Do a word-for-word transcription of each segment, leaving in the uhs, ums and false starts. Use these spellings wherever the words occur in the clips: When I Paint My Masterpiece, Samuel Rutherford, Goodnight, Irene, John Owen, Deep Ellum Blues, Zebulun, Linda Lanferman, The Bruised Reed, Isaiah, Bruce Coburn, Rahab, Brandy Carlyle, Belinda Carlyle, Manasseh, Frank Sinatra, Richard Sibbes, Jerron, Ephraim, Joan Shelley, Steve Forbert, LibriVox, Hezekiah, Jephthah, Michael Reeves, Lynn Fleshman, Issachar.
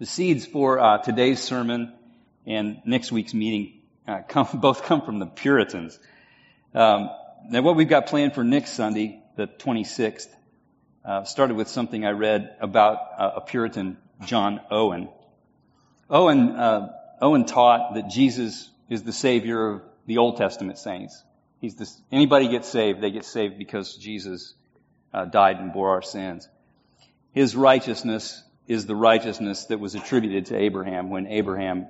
The seeds for uh, today's sermon and next week's meeting uh, come, both come from the Puritans. Um, now, what we've got planned for next Sunday, the twenty-sixth, uh, started with something I read about uh, a Puritan, John Owen. Owen, uh, Owen taught that Jesus is the Savior of the Old Testament saints. He's this, anybody gets saved, they get saved because Jesus uh, died and bore our sins. His righteousness is the righteousness that was attributed to Abraham when Abraham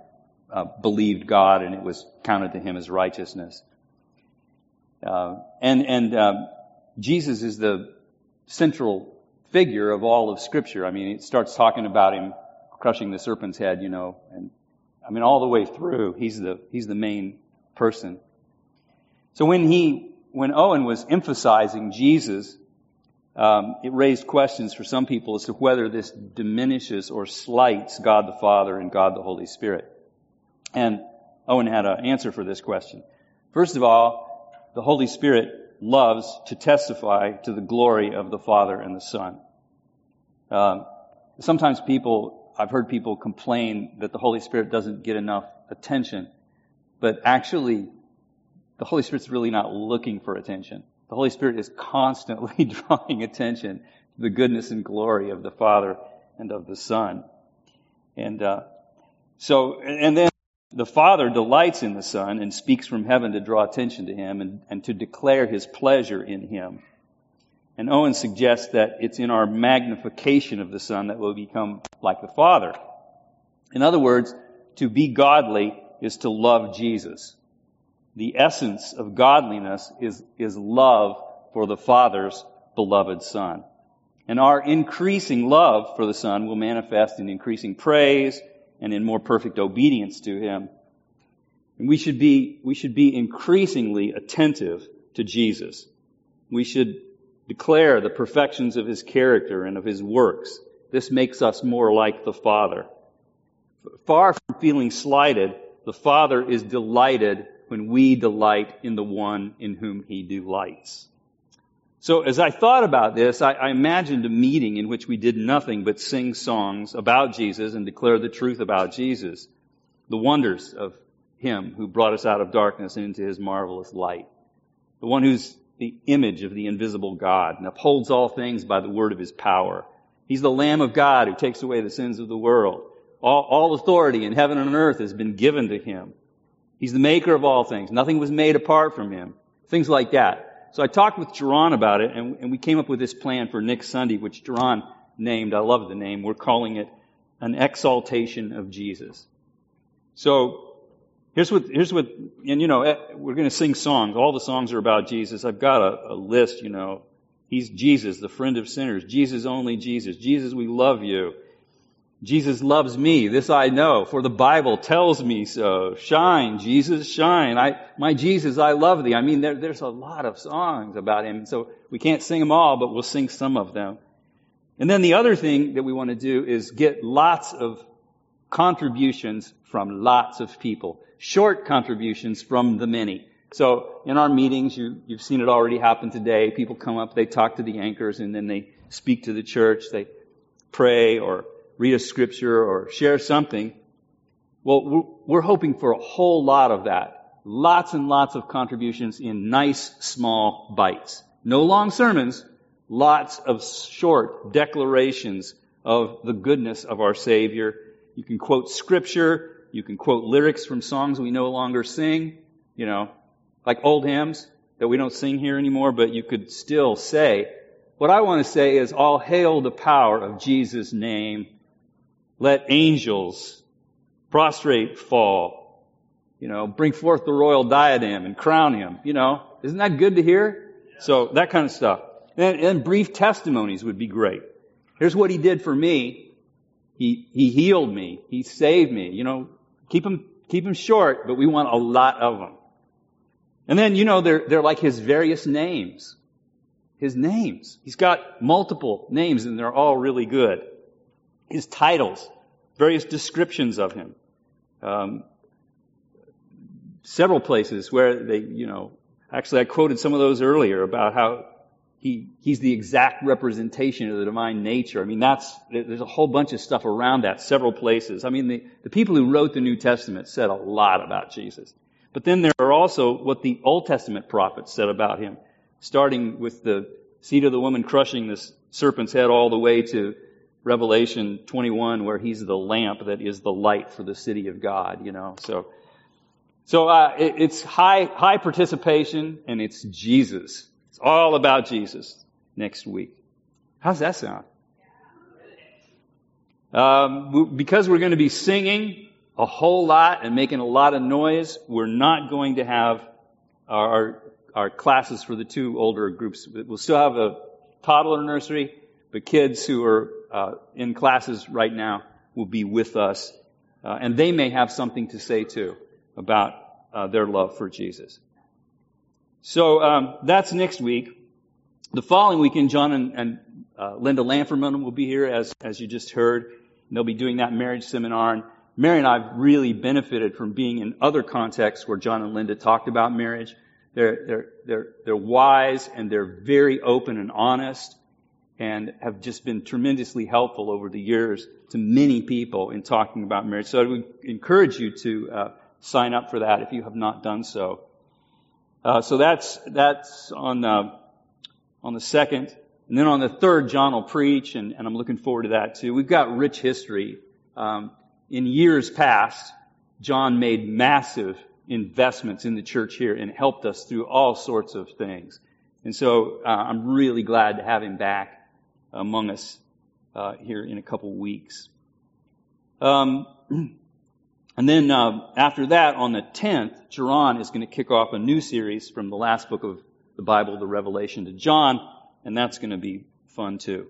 uh, believed God and it was counted to him as righteousness. Uh, and and uh, Jesus is the central figure of all of Scripture. I mean, it starts talking about him crushing the serpent's head, you know, and I mean, all the way through, he's the he's the main person. So when he when Owen was emphasizing Jesus, um, it raised questions for some people as to whether this diminishes or slights God the Father and God the Holy Spirit. And Owen had an answer for this question. First of all, the Holy Spirit loves to testify to the glory of the Father and the Son. Um, sometimes people, I've heard people complain that the Holy Spirit doesn't get enough attention, but actually, the Holy Spirit's really not looking for attention. The Holy Spirit is constantly drawing attention to the goodness and glory of the Father and of the Son. And uh, so, and then the Father delights in the Son and speaks from heaven to draw attention to him and, and to declare his pleasure in him. And Owen suggests that it's in our magnification of the Son that we'll become like the Father. In other words, to be godly is to love Jesus. The essence of godliness is, is love for the Father's beloved Son. And our increasing love for the Son will manifest in increasing praise and in more perfect obedience to him. And we should be, we should be increasingly attentive to Jesus. We should declare the perfections of his character and of his works. This makes us more like the Father. Far from feeling slighted, the Father is delighted when we delight in the one in whom he delights. So as I thought about this, I, I imagined a meeting in which we did nothing but sing songs about Jesus and declare the truth about Jesus, the wonders of him who brought us out of darkness and into his marvelous light, the one who's the image of the invisible God and upholds all things by the word of his power. He's the Lamb of God who takes away the sins of the world. All, all authority in heaven and on earth has been given to him. He's the maker of all things. Nothing was made apart from him. Things like that. So I talked with Jerron about it, and, and we came up with this plan for next Sunday, which Jerron named, I love the name, we're calling it an exaltation of Jesus. So here's what, here's what, and you know, we're going to sing songs. All the songs are about Jesus. I've got a, a list, you know. He's Jesus, the friend of sinners. Jesus, only Jesus. Jesus, we love you. Jesus loves me, this I know, for the Bible tells me so. Shine, Jesus, shine. I, my Jesus, I love thee. I mean, there, there's a lot of songs about him, so we can't sing them all, but we'll sing some of them. And then the other thing that we want to do is get lots of contributions from lots of people. Short contributions from the many. So in our meetings, you, you've seen it already happen today. People come up, they talk to the anchors, and then they speak to the church. They pray or read a scripture or share something. Well, we're hoping for a whole lot of that. Lots and lots of contributions in nice, small bites. No long sermons, lots of short declarations of the goodness of our Savior. You can quote scripture. You can quote lyrics from songs we no longer sing, you know, like old hymns that we don't sing here anymore, but you could still say, what I want to say is, all hail the power of Jesus' name. Let angels prostrate fall, you know, bring forth the royal diadem and crown him, you know. Isn't that good to hear? So that kind of stuff. And, and brief testimonies would be great. Here's what he did for me. He, he healed me. He saved me. You know, keep him, keep him short, but we want a lot of them. And then, you know, they're, they're like his various names. His names. He's got multiple names and they're all really good. His titles, various descriptions of him. Um, several places where they, you know, actually I quoted some of those earlier about how he he's the exact representation of the divine nature. I mean, that's there's a whole bunch of stuff around that, several places. I mean, the, the people who wrote the New Testament said a lot about Jesus. But then there are also what the Old Testament prophets said about him, starting with the seed of the woman crushing this serpent's head all the way to Revelation twenty-one, where he's the lamp that is the light for the city of God, you know. So so uh, it, it's high high participation, and it's Jesus. It's all about Jesus next week. How's that sound? Um, because we're going to be singing a whole lot and making a lot of noise, we're not going to have our our classes for the two older groups. We'll still have a toddler nursery, but kids who are Uh, in classes right now will be with us, uh, and they may have something to say too about uh, their love for Jesus. So um, that's next week. The following weekend, John and, and uh, Linda Lanferman will be here, as as you just heard, and they'll be doing that marriage seminar. And Mary and I have really benefited from being in other contexts where John and Linda talked about marriage. They're they're they're they're wise, and they're very open and honest, and have just been tremendously helpful over the years to many people in talking about marriage. So I would encourage you to uh, sign up for that if you have not done so. Uh, so that's that's on uh, on the second. And then on the third, John will preach, and, and I'm looking forward to that too. We've got rich history. Um, in years past, John made massive investments in the church here and helped us through all sorts of things. And so uh, I'm really glad to have him back among us uh, here in a couple weeks. Um, and then uh, after that, on the tenth, Jerron is going to kick off a new series from the last book of the Bible, the Revelation to John, and that's going to be fun too.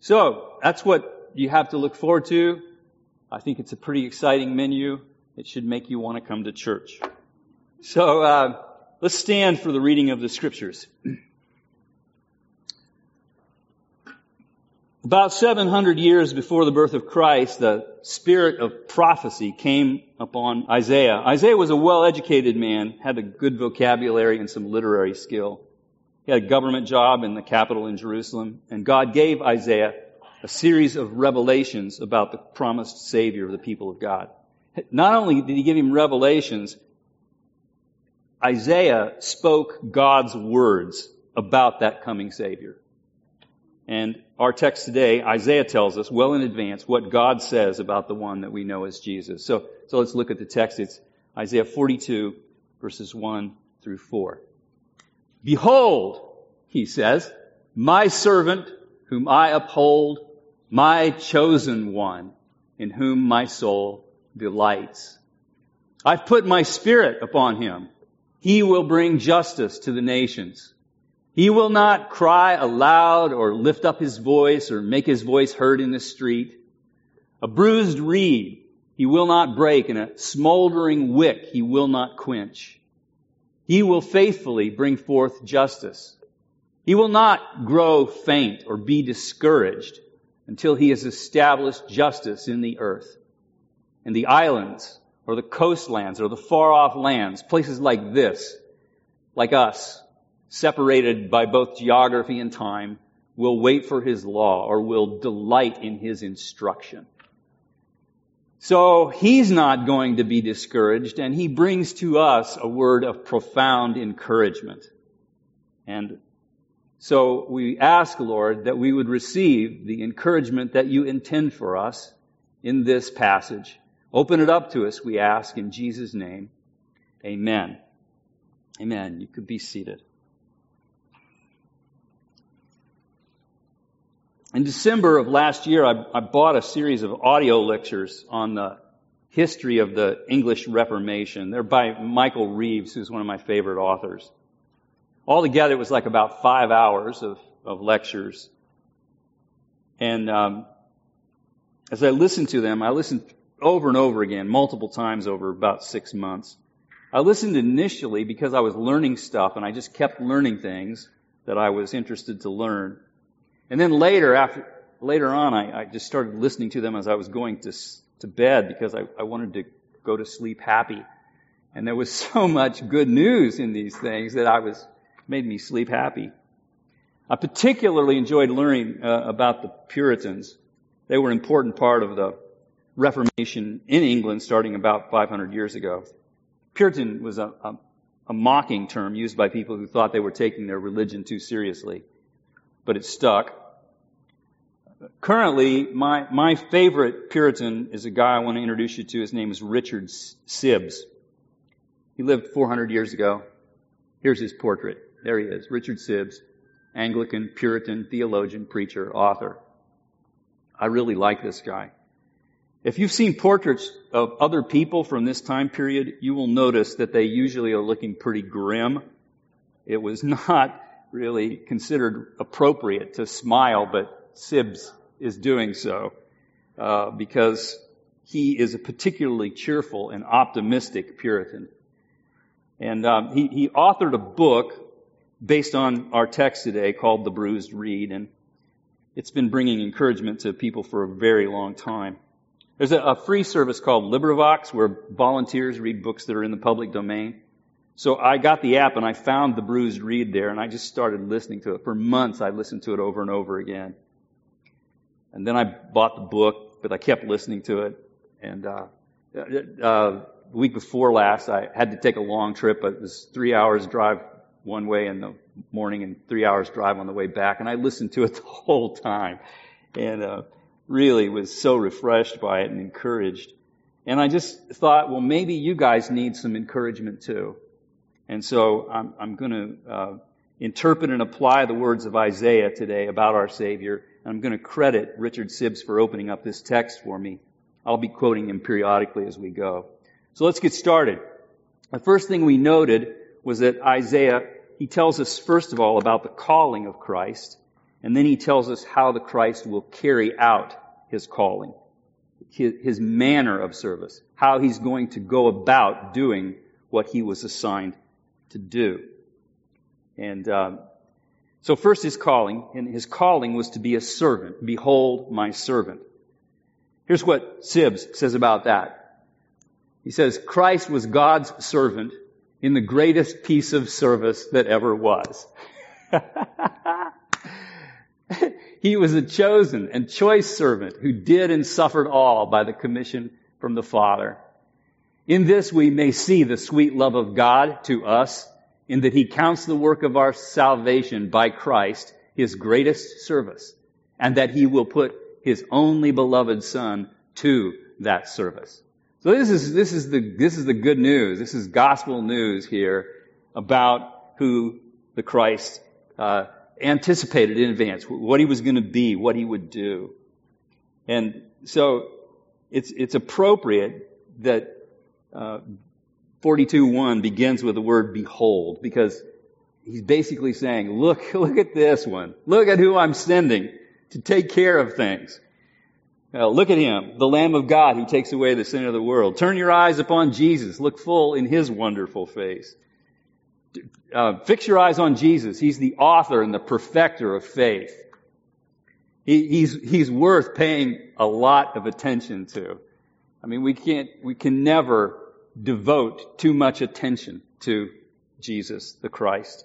So that's what you have to look forward to. I think it's a pretty exciting menu. It should make you want to come to church. So uh, let's stand for the reading of the Scriptures. About seven hundred years before the birth of Christ, the spirit of prophecy came upon Isaiah. Isaiah was a well-educated man, had a good vocabulary and some literary skill. He had a government job in the capital in Jerusalem, and God gave Isaiah a series of revelations about the promised Savior of the people of God. Not only did he give him revelations, Isaiah spoke God's words about that coming Savior. And our text today, Isaiah tells us well in advance what God says about the one that we know as Jesus. So, so let's look at the text. It's Isaiah forty-two, verses one through four. Behold, he says, my servant whom I uphold, my chosen one in whom my soul delights. I've put my spirit upon him. He will bring justice to the nations. He will not cry aloud or lift up his voice or make his voice heard in the street. A bruised reed he will not break, and a smoldering wick he will not quench. He will faithfully bring forth justice. He will not grow faint or be discouraged until he has established justice in the earth. And the islands or the coastlands or the far-off lands, places like this, like us, separated by both geography and time, will wait for his law or will delight in his instruction. So he's not going to be discouraged, and he brings to us a word of profound encouragement. And so we ask, Lord, that we would receive the encouragement that you intend for us in this passage. Open it up to us, we ask, in Jesus' name. Amen. Amen. You could be seated. In December of last year, I, I bought a series of audio lectures on the history of the English Reformation. They're by Michael Reeves, who's one of my favorite authors. Altogether, it was like about five hours of, of lectures. And um, as I listened to them, I listened over and over again, multiple times over about six months. I listened initially because I was learning stuff, and I just kept learning things that I was interested to learn. And then later, after later on, I, I just started listening to them as I was going to to bed because I, I wanted to go to sleep happy. And there was so much good news in these things that I was made me sleep happy. I particularly enjoyed learning uh, about the Puritans. They were an important part of the Reformation in England starting about five hundred years ago. Puritan was a, a, a mocking term used by people who thought they were taking their religion too seriously, but it stuck. Currently, my, my favorite Puritan is a guy I want to introduce you to. His name is Richard Sibbes. He lived four hundred years ago. Here's his portrait. There he is, Richard Sibbes, Anglican, Puritan, theologian, preacher, author. I really like this guy. If you've seen portraits of other people from this time period, you will notice that they usually are looking pretty grim. It was not really considered appropriate to smile, but Sibbes is doing so uh, because he is a particularly cheerful and optimistic Puritan. And um, he, he authored a book based on our text today called The Bruised Reed, and it's been bringing encouragement to people for a very long time. There's a free service called LibriVox where volunteers read books that are in the public domain. So I got the app and I found The Bruised Reed there and I just started listening to it. For months I listened to it over and over again. And then I bought the book, but I kept listening to it. And uh, uh, the week before last I had to take a long trip. It was three hours drive one way in the morning and three hours drive on the way back. And I listened to it the whole time. And uh really was so refreshed by it and encouraged. And I just thought, well, maybe you guys need some encouragement too. And so I'm, I'm going to uh, interpret and apply the words of Isaiah today about our Savior. And I'm going to credit Richard Sibbes for opening up this text for me. I'll be quoting him periodically as we go. So let's get started. The first thing we noted was that Isaiah, he tells us first of all about the calling of Christ. And then he tells us how the Christ will carry out his calling, his, his manner of service, how he's going to go about doing what he was assigned to do. And um, so first his calling, and his calling was to be a servant. Behold my servant. Here's what Sibbes says about that. He says, Christ was God's servant in the greatest piece of service that ever was. He was a chosen and choice servant who did and suffered all by the commission from the Father. In this we may see the sweet love of God to us, in that he counts the work of our salvation by Christ his greatest service, and that he will put his only beloved Son to that service. So this is this is the this is the good news. This is gospel news here about who the Christ uh anticipated in advance, what he was going to be, what he would do. And so it's it's appropriate that uh, forty-two one begins with the word behold, because he's basically saying, look, look at this one. Look at who I'm sending to take care of things. Uh, look at him, the Lamb of God who takes away the sin of the world. Turn your eyes upon Jesus. Look full in his wonderful face. Uh, fix your eyes on Jesus. He's the author and the perfecter of faith. He, he's, he's worth paying a lot of attention to. I mean, we can't, we can never devote too much attention to Jesus, the Christ.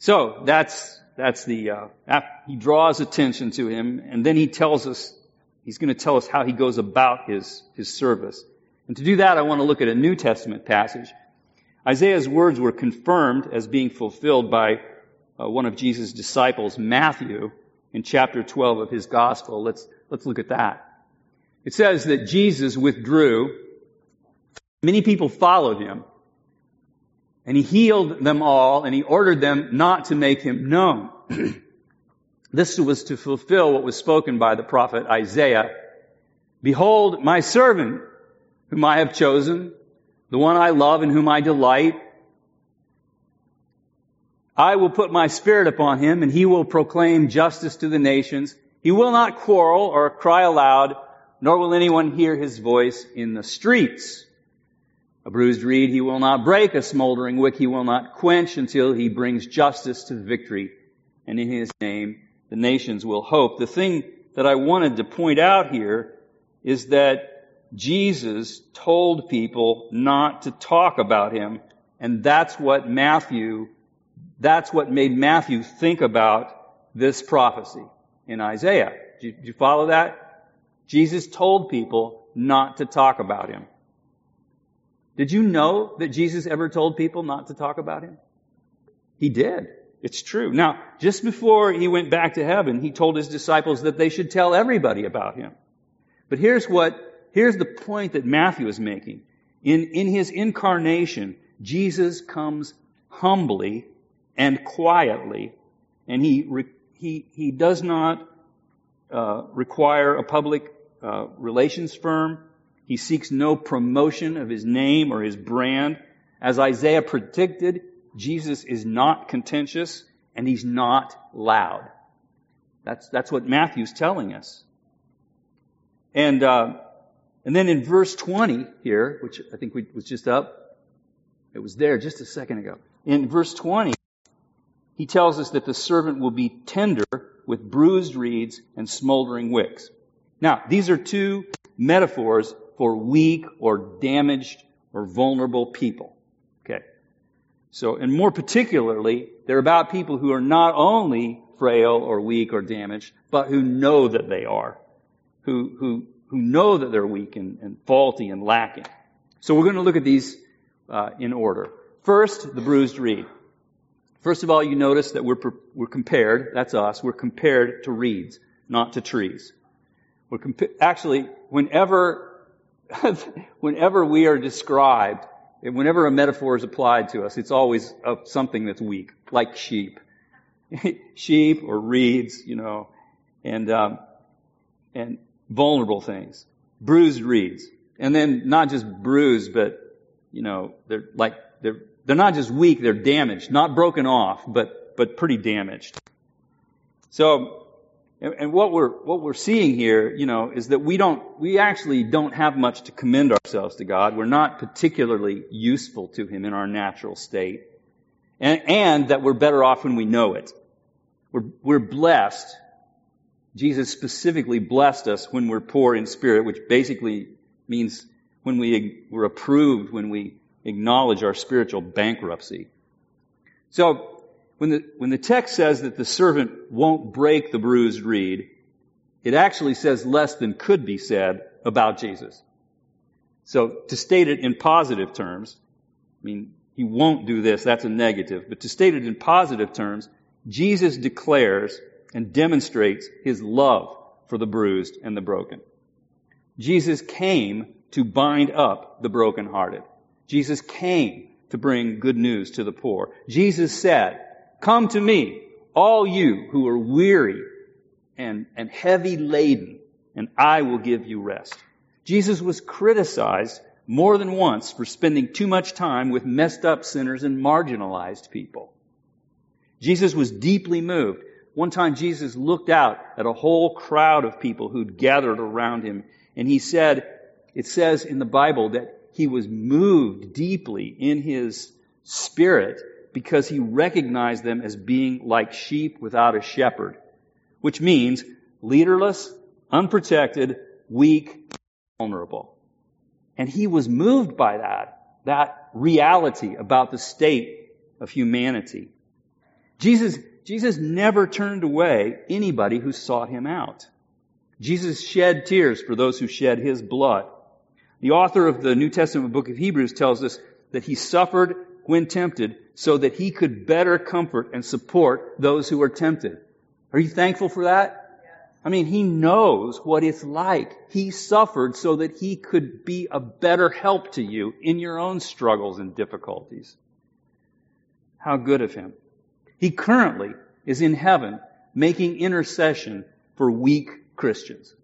So that's, that's the, uh, he draws attention to him, and then he tells us, he's going to tell us how he goes about his, his service. And to do that, I want to look at a New Testament passage. Isaiah's words were confirmed as being fulfilled by uh, one of Jesus' disciples, Matthew, in chapter twelve of his gospel. Let's, let's look at that. It says that Jesus withdrew. Many people followed him. And he healed them all, and he ordered them not to make him known. This was to fulfill what was spoken by the prophet Isaiah. Behold, my servant, whom I have chosen, the one I love and whom I delight. I will put my spirit upon him, and he will proclaim justice to the nations. He will not quarrel or cry aloud, nor will anyone hear his voice in the streets. A bruised reed he will not break, a smoldering wick he will not quench until he brings justice to victory. And in his name the nations will hope. The thing that I wanted to point out here is that Jesus told people not to talk about him, and that's what Matthew That's what made Matthew think about this prophecy in Isaiah. Do you, do you follow that? Jesus told people not to talk about him. Did you know that Jesus ever told people not to talk about him? He did. It's true. Now, just before he went back to heaven, he told his disciples that they should tell everybody about him. But here's what, here's the point that Matthew is making. In, in his incarnation, Jesus comes humbly and quietly, and he re, he he does not uh, require a public uh, relations firm. He seeks no promotion of his name or his brand. As Isaiah predicted, Jesus is not contentious and he's not loud. That's that's what Matthew's telling us. And uh, and then in verse twenty here, which I think we, was just up, it was there just a second ago. In verse twenty, he tells us that the servant will be tender with bruised reeds and smoldering wicks. Now, these are two metaphors for weak or damaged or vulnerable people. Okay. So, and more particularly, they're about people who are not only frail or weak or damaged, but who know that they are, who who who know that they're weak and, and faulty and lacking. So we're going to look at these uh, in order. First, the bruised reed. First of all, you notice that we're we're compared. That's us. We're compared to reeds, not to trees. We're compa- actually, whenever whenever we are described, whenever a metaphor is applied to us, it's always of something that's weak, like sheep, sheep or reeds, you know, and um, and vulnerable things, bruised reeds, and then not just bruised, but you know, they're like they're. They're not just weak, they're damaged. Not broken off, but but pretty damaged. So, and, and what we're what we're seeing here, you know, is that we don't we actually don't have much to commend ourselves to God. We're not particularly useful to Him in our natural state. And and that we're better off when we know it. We're we're blessed. Jesus specifically blessed us when we're poor in spirit, which basically means when we we're approved, when we acknowledge our spiritual bankruptcy. So, when the when the text says that the servant won't break the bruised reed, it actually says less than could be said about Jesus. So, to state it in positive terms, I mean, he won't do this, that's a negative, but to state it in positive terms, Jesus declares and demonstrates his love for the bruised and the broken. Jesus came to bind up the brokenhearted. Jesus came to bring good news to the poor. Jesus said, "Come to me, all you who are weary and, and heavy laden, and I will give you rest." Jesus was criticized more than once for spending too much time with messed up sinners and marginalized people. Jesus was deeply moved. One time Jesus looked out at a whole crowd of people who'd gathered around him, and he said, it says in the Bible that he was moved deeply in his spirit because he recognized them as being like sheep without a shepherd, which means leaderless, unprotected, weak, vulnerable. And he was moved by that, that reality about the state of humanity. Jesus, Jesus never turned away anybody who sought him out. Jesus shed tears for those who shed his blood. The author of the New Testament book of Hebrews tells us that he suffered when tempted so that he could better comfort and support those who are tempted. Are you thankful for that? I mean, he knows what it's like. He suffered so that he could be a better help to you in your own struggles and difficulties. How good of him. He currently is in heaven making intercession for weak Christians.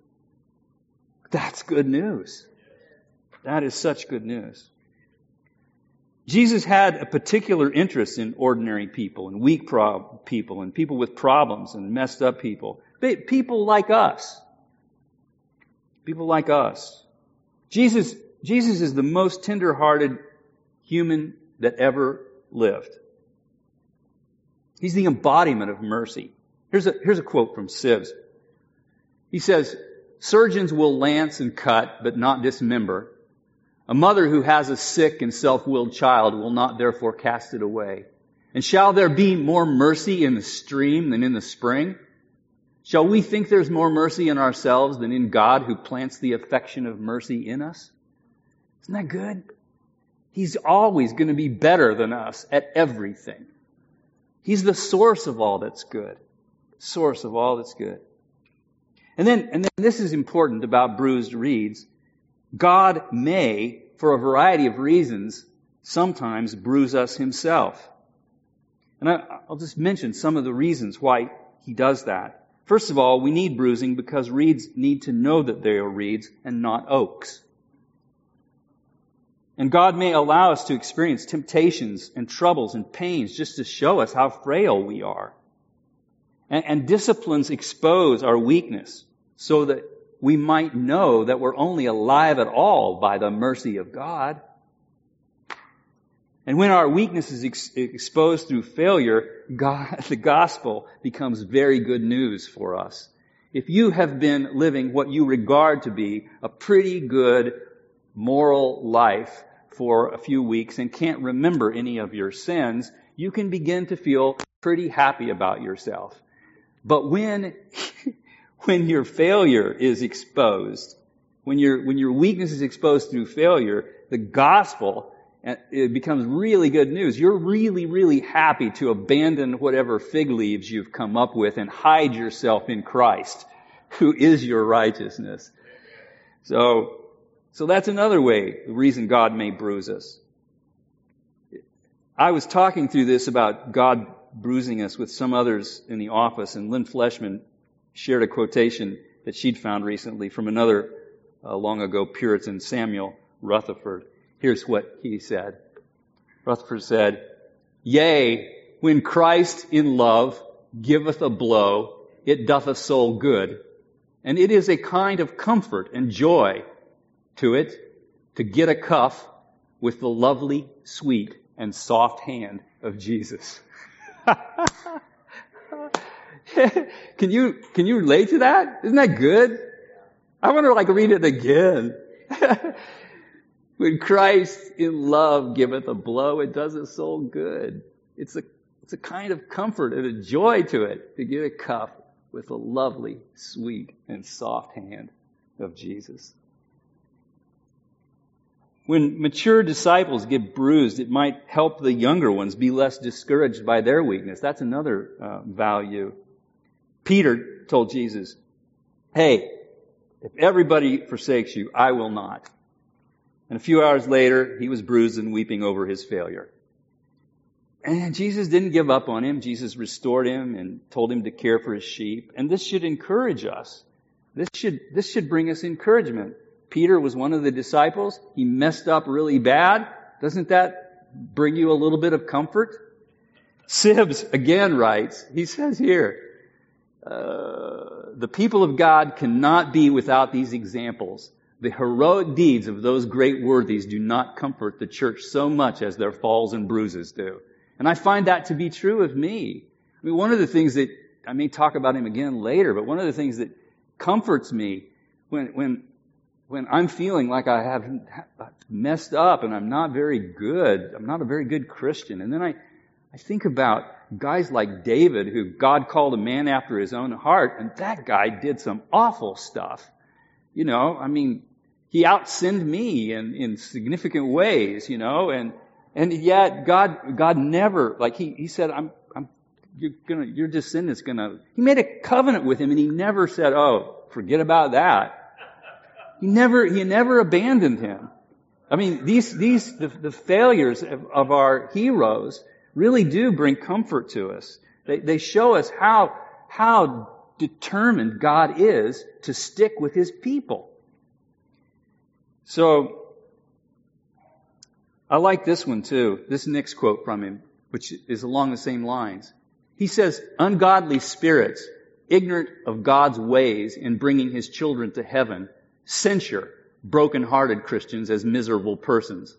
That's good news. That is such good news. Jesus had a particular interest in ordinary people and weak pro- people and people with problems and messed up people. People like us. People like us. Jesus, Jesus is the most tender-hearted human that ever lived. He's the embodiment of mercy. Here's a, here's a quote from Sibbes. He says, "Surgeons will lance and cut, but not dismember. A mother who has a sick and self-willed child will not therefore cast it away. And shall there be more mercy in the stream than in the spring? Shall we think there's more mercy in ourselves than in God who plants the affection of mercy in us? Isn't that good? He's always going to be better than us at everything. He's the source of all that's good. Source of all that's good. And then, and then this is important about bruised reeds. God may, for a variety of reasons, sometimes bruise us himself. And I, I'll just mention some of the reasons why he does that. First of all, we need bruising because reeds need to know that they are reeds and not oaks. And God may allow us to experience temptations and troubles and pains just to show us how frail we are. And, and disciplines expose our weakness so that we might know that we're only alive at all by the mercy of God. And when our weakness is ex- exposed through failure, God, the gospel becomes very good news for us. If you have been living what you regard to be a pretty good moral life for a few weeks and can't remember any of your sins, you can begin to feel pretty happy about yourself. But when, when your failure is exposed, when your, when your weakness is exposed through failure, the gospel, it becomes really good news. You're really, really happy to abandon whatever fig leaves you've come up with and hide yourself in Christ, who is your righteousness. So, So that's another way, the reason God may bruise us. I was talking through this about God bruising us with some others in the office, and Lynn Fleshman shared a quotation that she'd found recently from another uh, long ago Puritan, Samuel Rutherford. Here's what he said. Rutherford said, "Yea, when Christ in love giveth a blow, it doth a soul good, and it is a kind of comfort and joy to it, to get a cuff with the lovely, sweet, and soft hand of Jesus." Can you, can you relate to that? Isn't that good? I want to like read it again. "When Christ in love giveth a blow, it does a soul good. It's a, it's a kind of comfort and a joy to it, to get a cuff with the lovely, sweet, and soft hand of Jesus." When mature disciples get bruised, it might help the younger ones be less discouraged by their weakness. That's another uh, value. Peter told Jesus, "Hey, if everybody forsakes you, I will not." And a few hours later, he was bruised and weeping over his failure. And Jesus didn't give up on him. Jesus restored him and told him to care for his sheep. And this should encourage us. This should, this should bring us encouragement. Peter was one of the disciples. He messed up really bad. Doesn't that bring you a little bit of comfort? Sibbes again writes, he says here, uh, "The people of God cannot be without these examples. The heroic deeds of those great worthies do not comfort the church so much as their falls and bruises do." And I find that to be true of me. I mean, one of the things that, I may talk about him again later, but one of the things that comforts me when, when, When I'm feeling like I have messed up and I'm not very good, I'm not a very good Christian. And then I, I think about guys like David, who God called a man after his own heart, and that guy did some awful stuff. You know, I mean, he outsinned me in, in significant ways, you know, and, and yet God, God never, like he, he said, I'm, I'm, you're gonna, your descendant's gonna, he made a covenant with him and he never said, "Oh, forget about that." He never, he never abandoned him. I mean, these, these, the, the failures of, of our heroes really do bring comfort to us. They, they show us how, how determined God is to stick with his people. So, I like this one too, this next quote from him, which is along the same lines. He says, "Ungodly spirits, ignorant of God's ways in bringing his children to heaven, censure broken-hearted Christians as miserable persons,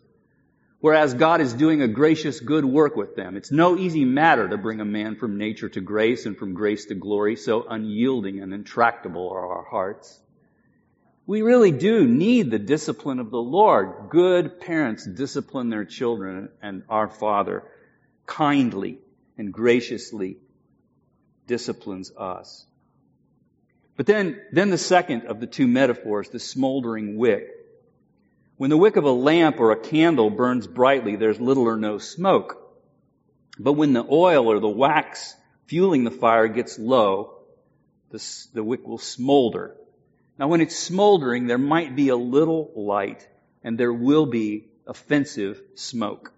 whereas God is doing a gracious good work with them. It's no easy matter to bring a man from nature to grace and from grace to glory, so unyielding and intractable are our hearts." We really do need the discipline of the Lord. Good parents discipline their children, and our Father kindly and graciously disciplines us. But then, then the second of the two metaphors, the smoldering wick. When the wick of a lamp or a candle burns brightly, there's little or no smoke. But when the oil or the wax fueling the fire gets low, the, the wick will smolder. Now, when it's smoldering, there might be a little light, and there will be offensive smoke.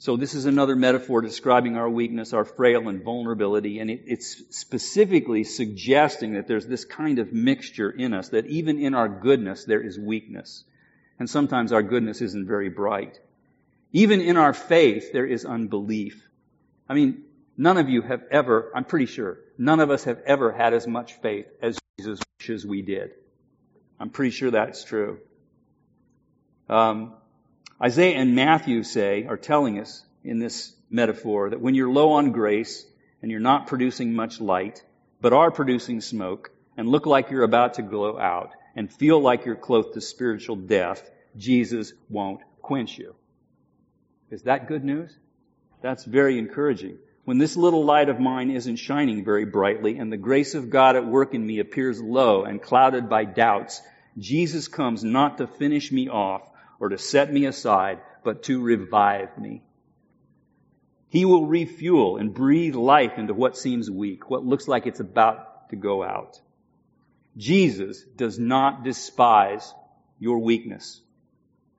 So this is another metaphor describing our weakness, our frail and vulnerability, and it, it's specifically suggesting that there's this kind of mixture in us, that even in our goodness there is weakness. And sometimes our goodness isn't very bright. Even in our faith there is unbelief. I mean, none of you have ever, I'm pretty sure, none of us have ever had as much faith as Jesus wishes we did. I'm pretty sure that's true. Um... Isaiah and Matthew say, are telling us in this metaphor, that when you're low on grace and you're not producing much light, but are producing smoke and look like you're about to glow out and feel like you're close to spiritual death, Jesus won't quench you. Is that good news? That's very encouraging. When this little light of mine isn't shining very brightly and the grace of God at work in me appears low and clouded by doubts, Jesus comes not to finish me off or to set me aside, but to revive me. He will refuel and breathe life into what seems weak, what looks like it's about to go out. Jesus does not despise your weakness.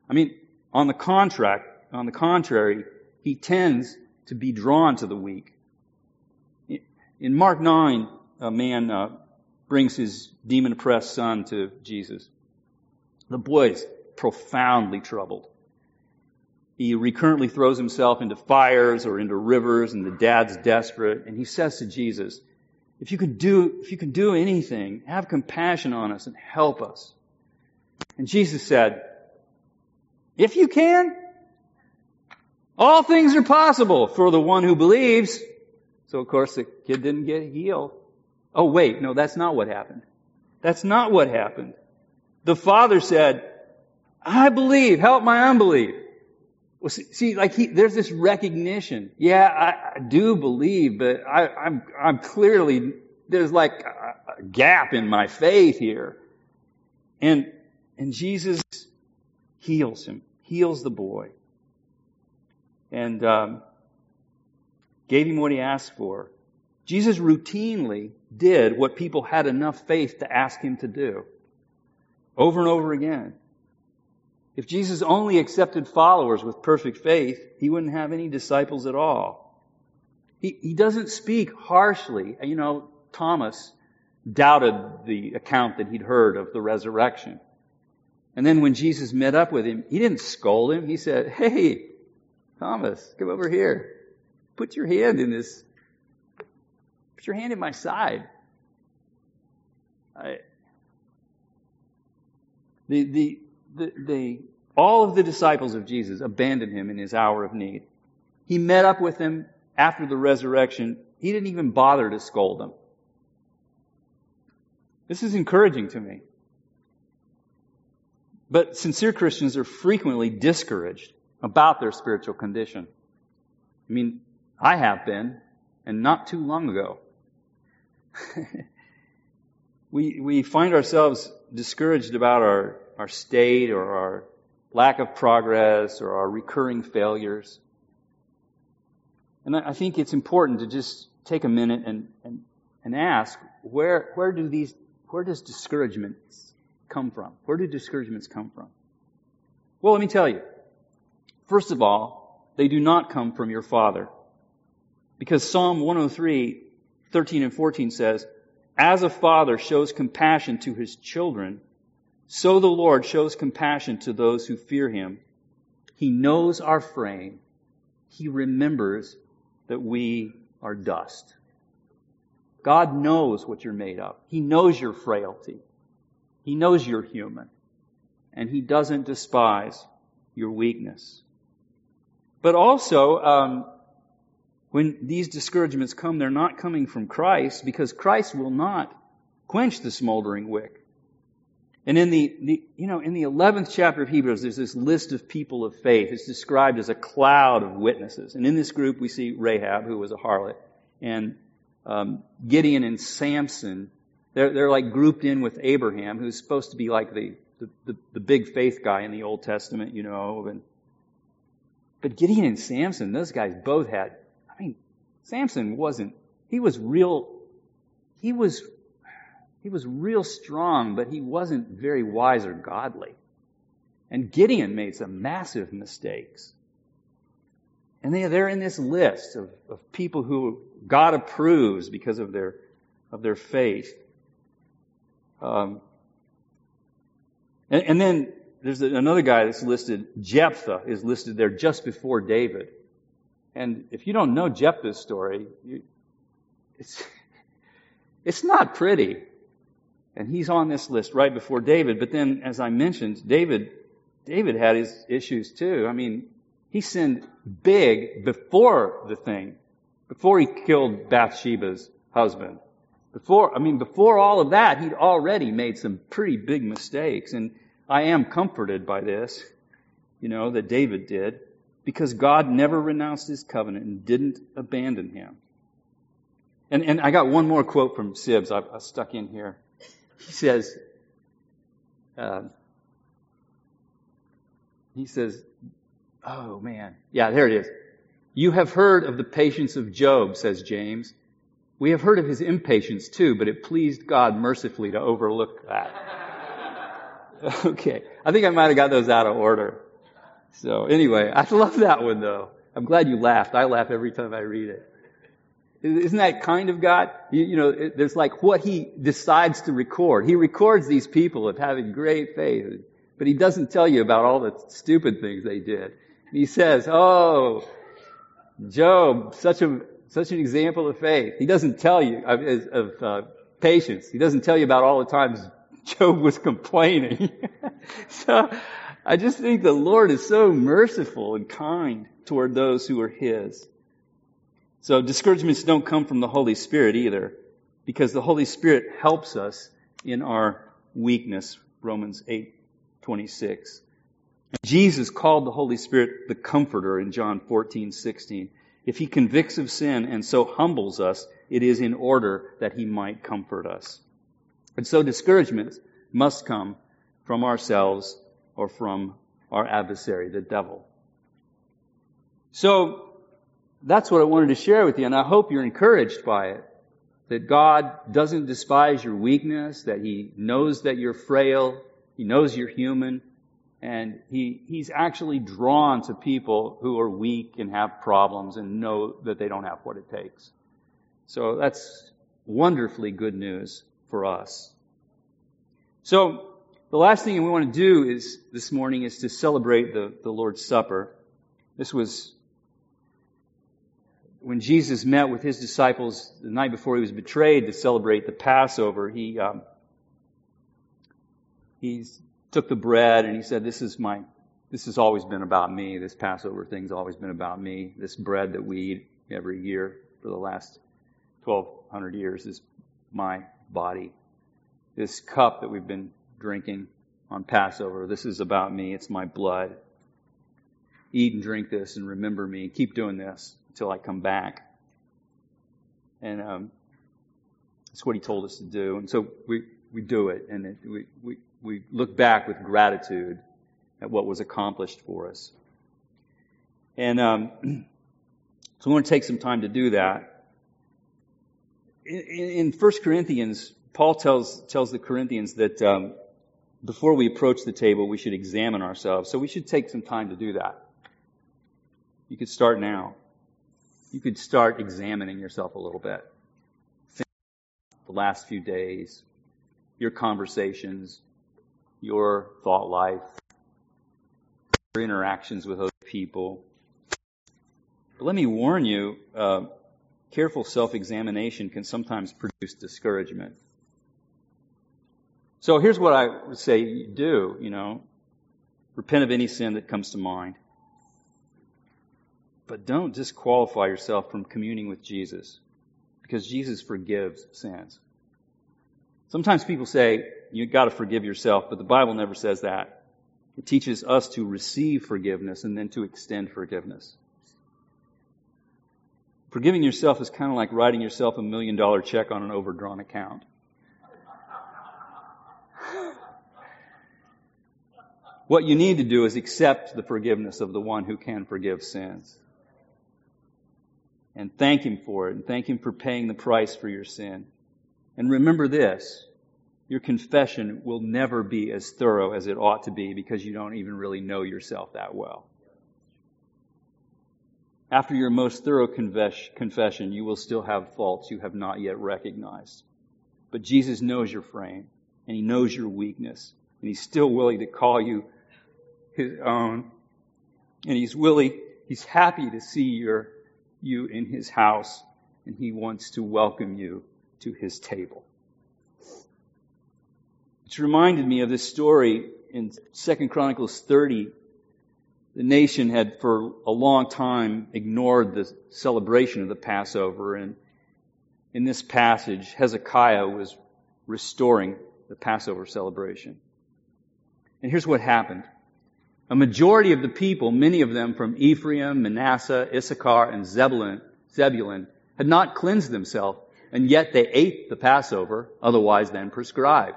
I mean, on the contrary, on the contrary, he tends to be drawn to the weak. In Mark nine, a man uh, brings his demon-oppressed son to Jesus. The boy's profoundly troubled. He recurrently throws himself into fires or into rivers, and the dad's desperate, and he says to Jesus, if you could do, if you can do anything, have compassion on us and help us. And Jesus said, if you can, all things are possible for the one who believes. So of course the kid didn't get healed. Oh wait, no, that's not what happened. That's not what happened. The father said, I believe, help my unbelief. Well, see, see like he, there's this recognition. Yeah, I, I do believe, but I, I'm, I'm clearly, there's like a, a gap in my faith here. And, and Jesus heals him, heals the boy, and um, gave him what he asked for. Jesus routinely did what people had enough faith to ask him to do, over and over again. If Jesus only accepted followers with perfect faith, he wouldn't have any disciples at all. He, he doesn't speak harshly. You know, Thomas doubted the account that he'd heard of the resurrection. And then when Jesus met up with him, he didn't scold him. He said, hey, Thomas, come over here. Put your hand in this. Put your hand in my side. I, the, the, The, the, all of the disciples of Jesus abandoned him in his hour of need. He met up with them after the resurrection. He didn't even bother to scold them. This is encouraging to me. But sincere Christians are frequently discouraged about their spiritual condition. I mean, I have been, and not too long ago. we, we find ourselves discouraged about our our state or our lack of progress or our recurring failures. And I think it's important to just take a minute and, and, and ask, where where do these where does discouragement come from? Where do discouragements come from? Well, let me tell you. First of all, they do not come from your Father. Because Psalm one oh three, thirteen and fourteen says, as a father shows compassion to his children, so the Lord shows compassion to those who fear him. He knows our frame. He remembers that we are dust. God knows what you're made of. He knows your frailty. He knows you're human. And he doesn't despise your weakness. But also, um, when these discouragements come, they're not coming from Christ, because Christ will not quench the smoldering wick. And in the, the, you know, in the eleventh chapter of Hebrews, there's this list of people of faith. It's described as a cloud of witnesses. And in this group, we see Rahab, who was a harlot, and um, Gideon and Samson. They're, they're like grouped in with Abraham, who's supposed to be like the, the, the, the big faith guy in the Old Testament, you know. And, but Gideon and Samson, those guys both had, I mean, Samson wasn't, he was real, he was He was real strong, but he wasn't very wise or godly. And Gideon made some massive mistakes. And they, they're in this list of, of people who God approves because of their, of their faith. Um, and, and then there's another guy that's listed. Jephthah is listed there just before David. And if you don't know Jephthah's story, you, it's, it's not pretty. And he's on this list right before David. But then, as I mentioned, David David had his issues too. I mean, he sinned big before the thing, before he killed Bathsheba's husband. Before, I mean, before all of that, he'd already made some pretty big mistakes. And I am comforted by this, you know, that David did, because God never renounced his covenant and didn't abandon him. And and I got one more quote from Sibbes I, I stuck in here. He says, uh, he says, oh man, yeah, there it is. You have heard of the patience of Job, says James. We have heard of his impatience too, but it pleased God mercifully to overlook that. Okay, I think I might have got those out of order. So anyway, I love that one though. I'm glad you laughed. I laugh every time I read it. Isn't that kind of God? You, you know, it, there's like what he decides to record. He records these people of having great faith, but he doesn't tell you about all the stupid things they did. And he says, oh, Job, such a such an example of faith. He doesn't tell you of, of uh, patience. He doesn't tell you about all the times Job was complaining. So I just think the Lord is so merciful and kind toward those who are his. So discouragements don't come from the Holy Spirit either, because the Holy Spirit helps us in our weakness, Romans eight twenty-six. Jesus called the Holy Spirit the Comforter in John fourteen sixteen. If he convicts of sin and so humbles us, it is in order that he might comfort us. And so discouragements must come from ourselves or from our adversary, the devil. So that's what I wanted to share with you, and I hope you're encouraged by it, that God doesn't despise your weakness, that he knows that you're frail, he knows you're human, and he he's actually drawn to people who are weak and have problems and know that they don't have what it takes. So that's wonderfully good news for us. So the last thing we want to do is this morning is to celebrate the, the Lord's Supper. This was when Jesus met with his disciples the night before he was betrayed to celebrate the Passover. He um, he took the bread and he said, "This is my. This has always been about me. This Passover thing's always been about me. This bread that we eat every year for the last twelve hundred years is my body. This cup that we've been drinking on Passover, this is about me. It's my blood. Eat and drink this and remember me. Keep doing this until I come back." And um, that's what he told us to do. And so we, we do it, and it, we, we, we look back with gratitude at what was accomplished for us. And um, so we want to take some time to do that. In, in First Corinthians, Paul tells, tells the Corinthians that um, before we approach the table, we should examine ourselves. So we should take some time to do that. You could start now. You could start examining yourself a little bit. Think about the last few days, your conversations, your thought life, your interactions with other people. But let me warn you, uh, careful self-examination can sometimes produce discouragement. So here's what I would say you do, you know. Repent of any sin that comes to mind. But don't disqualify yourself from communing with Jesus, because Jesus forgives sins. Sometimes people say, you've got to forgive yourself, but the Bible never says that. It teaches us to receive forgiveness and then to extend forgiveness. Forgiving yourself is kind of like writing yourself a million dollar check on an overdrawn account. What you need to do is accept the forgiveness of the one who can forgive sins. And thank Him for it, and thank Him for paying the price for your sin. And remember this, your confession will never be as thorough as it ought to be because you don't even really know yourself that well. After your most thorough confession, you will still have faults you have not yet recognized. But Jesus knows your frame, and He knows your weakness, and He's still willing to call you His own. And He's willing, He's happy to see your, you in His house, and He wants to welcome you to His table. It's reminded me of this story in Second Chronicles thirty. The nation had for a long time ignored the celebration of the Passover, and in this passage, Hezekiah was restoring the Passover celebration. And here's what happened. A majority of the people, many of them from Ephraim, Manasseh, Issachar, and Zebulun, Zebulun had not cleansed themselves, and yet they ate the Passover, otherwise than prescribed.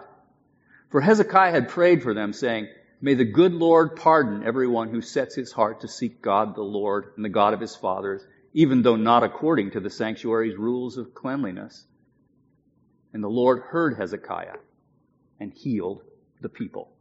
For Hezekiah had prayed for them, saying, "May the good Lord pardon everyone who sets his heart to seek God the Lord and the God of his fathers, even though not according to the sanctuary's rules of cleanliness." And the Lord heard Hezekiah and healed the people.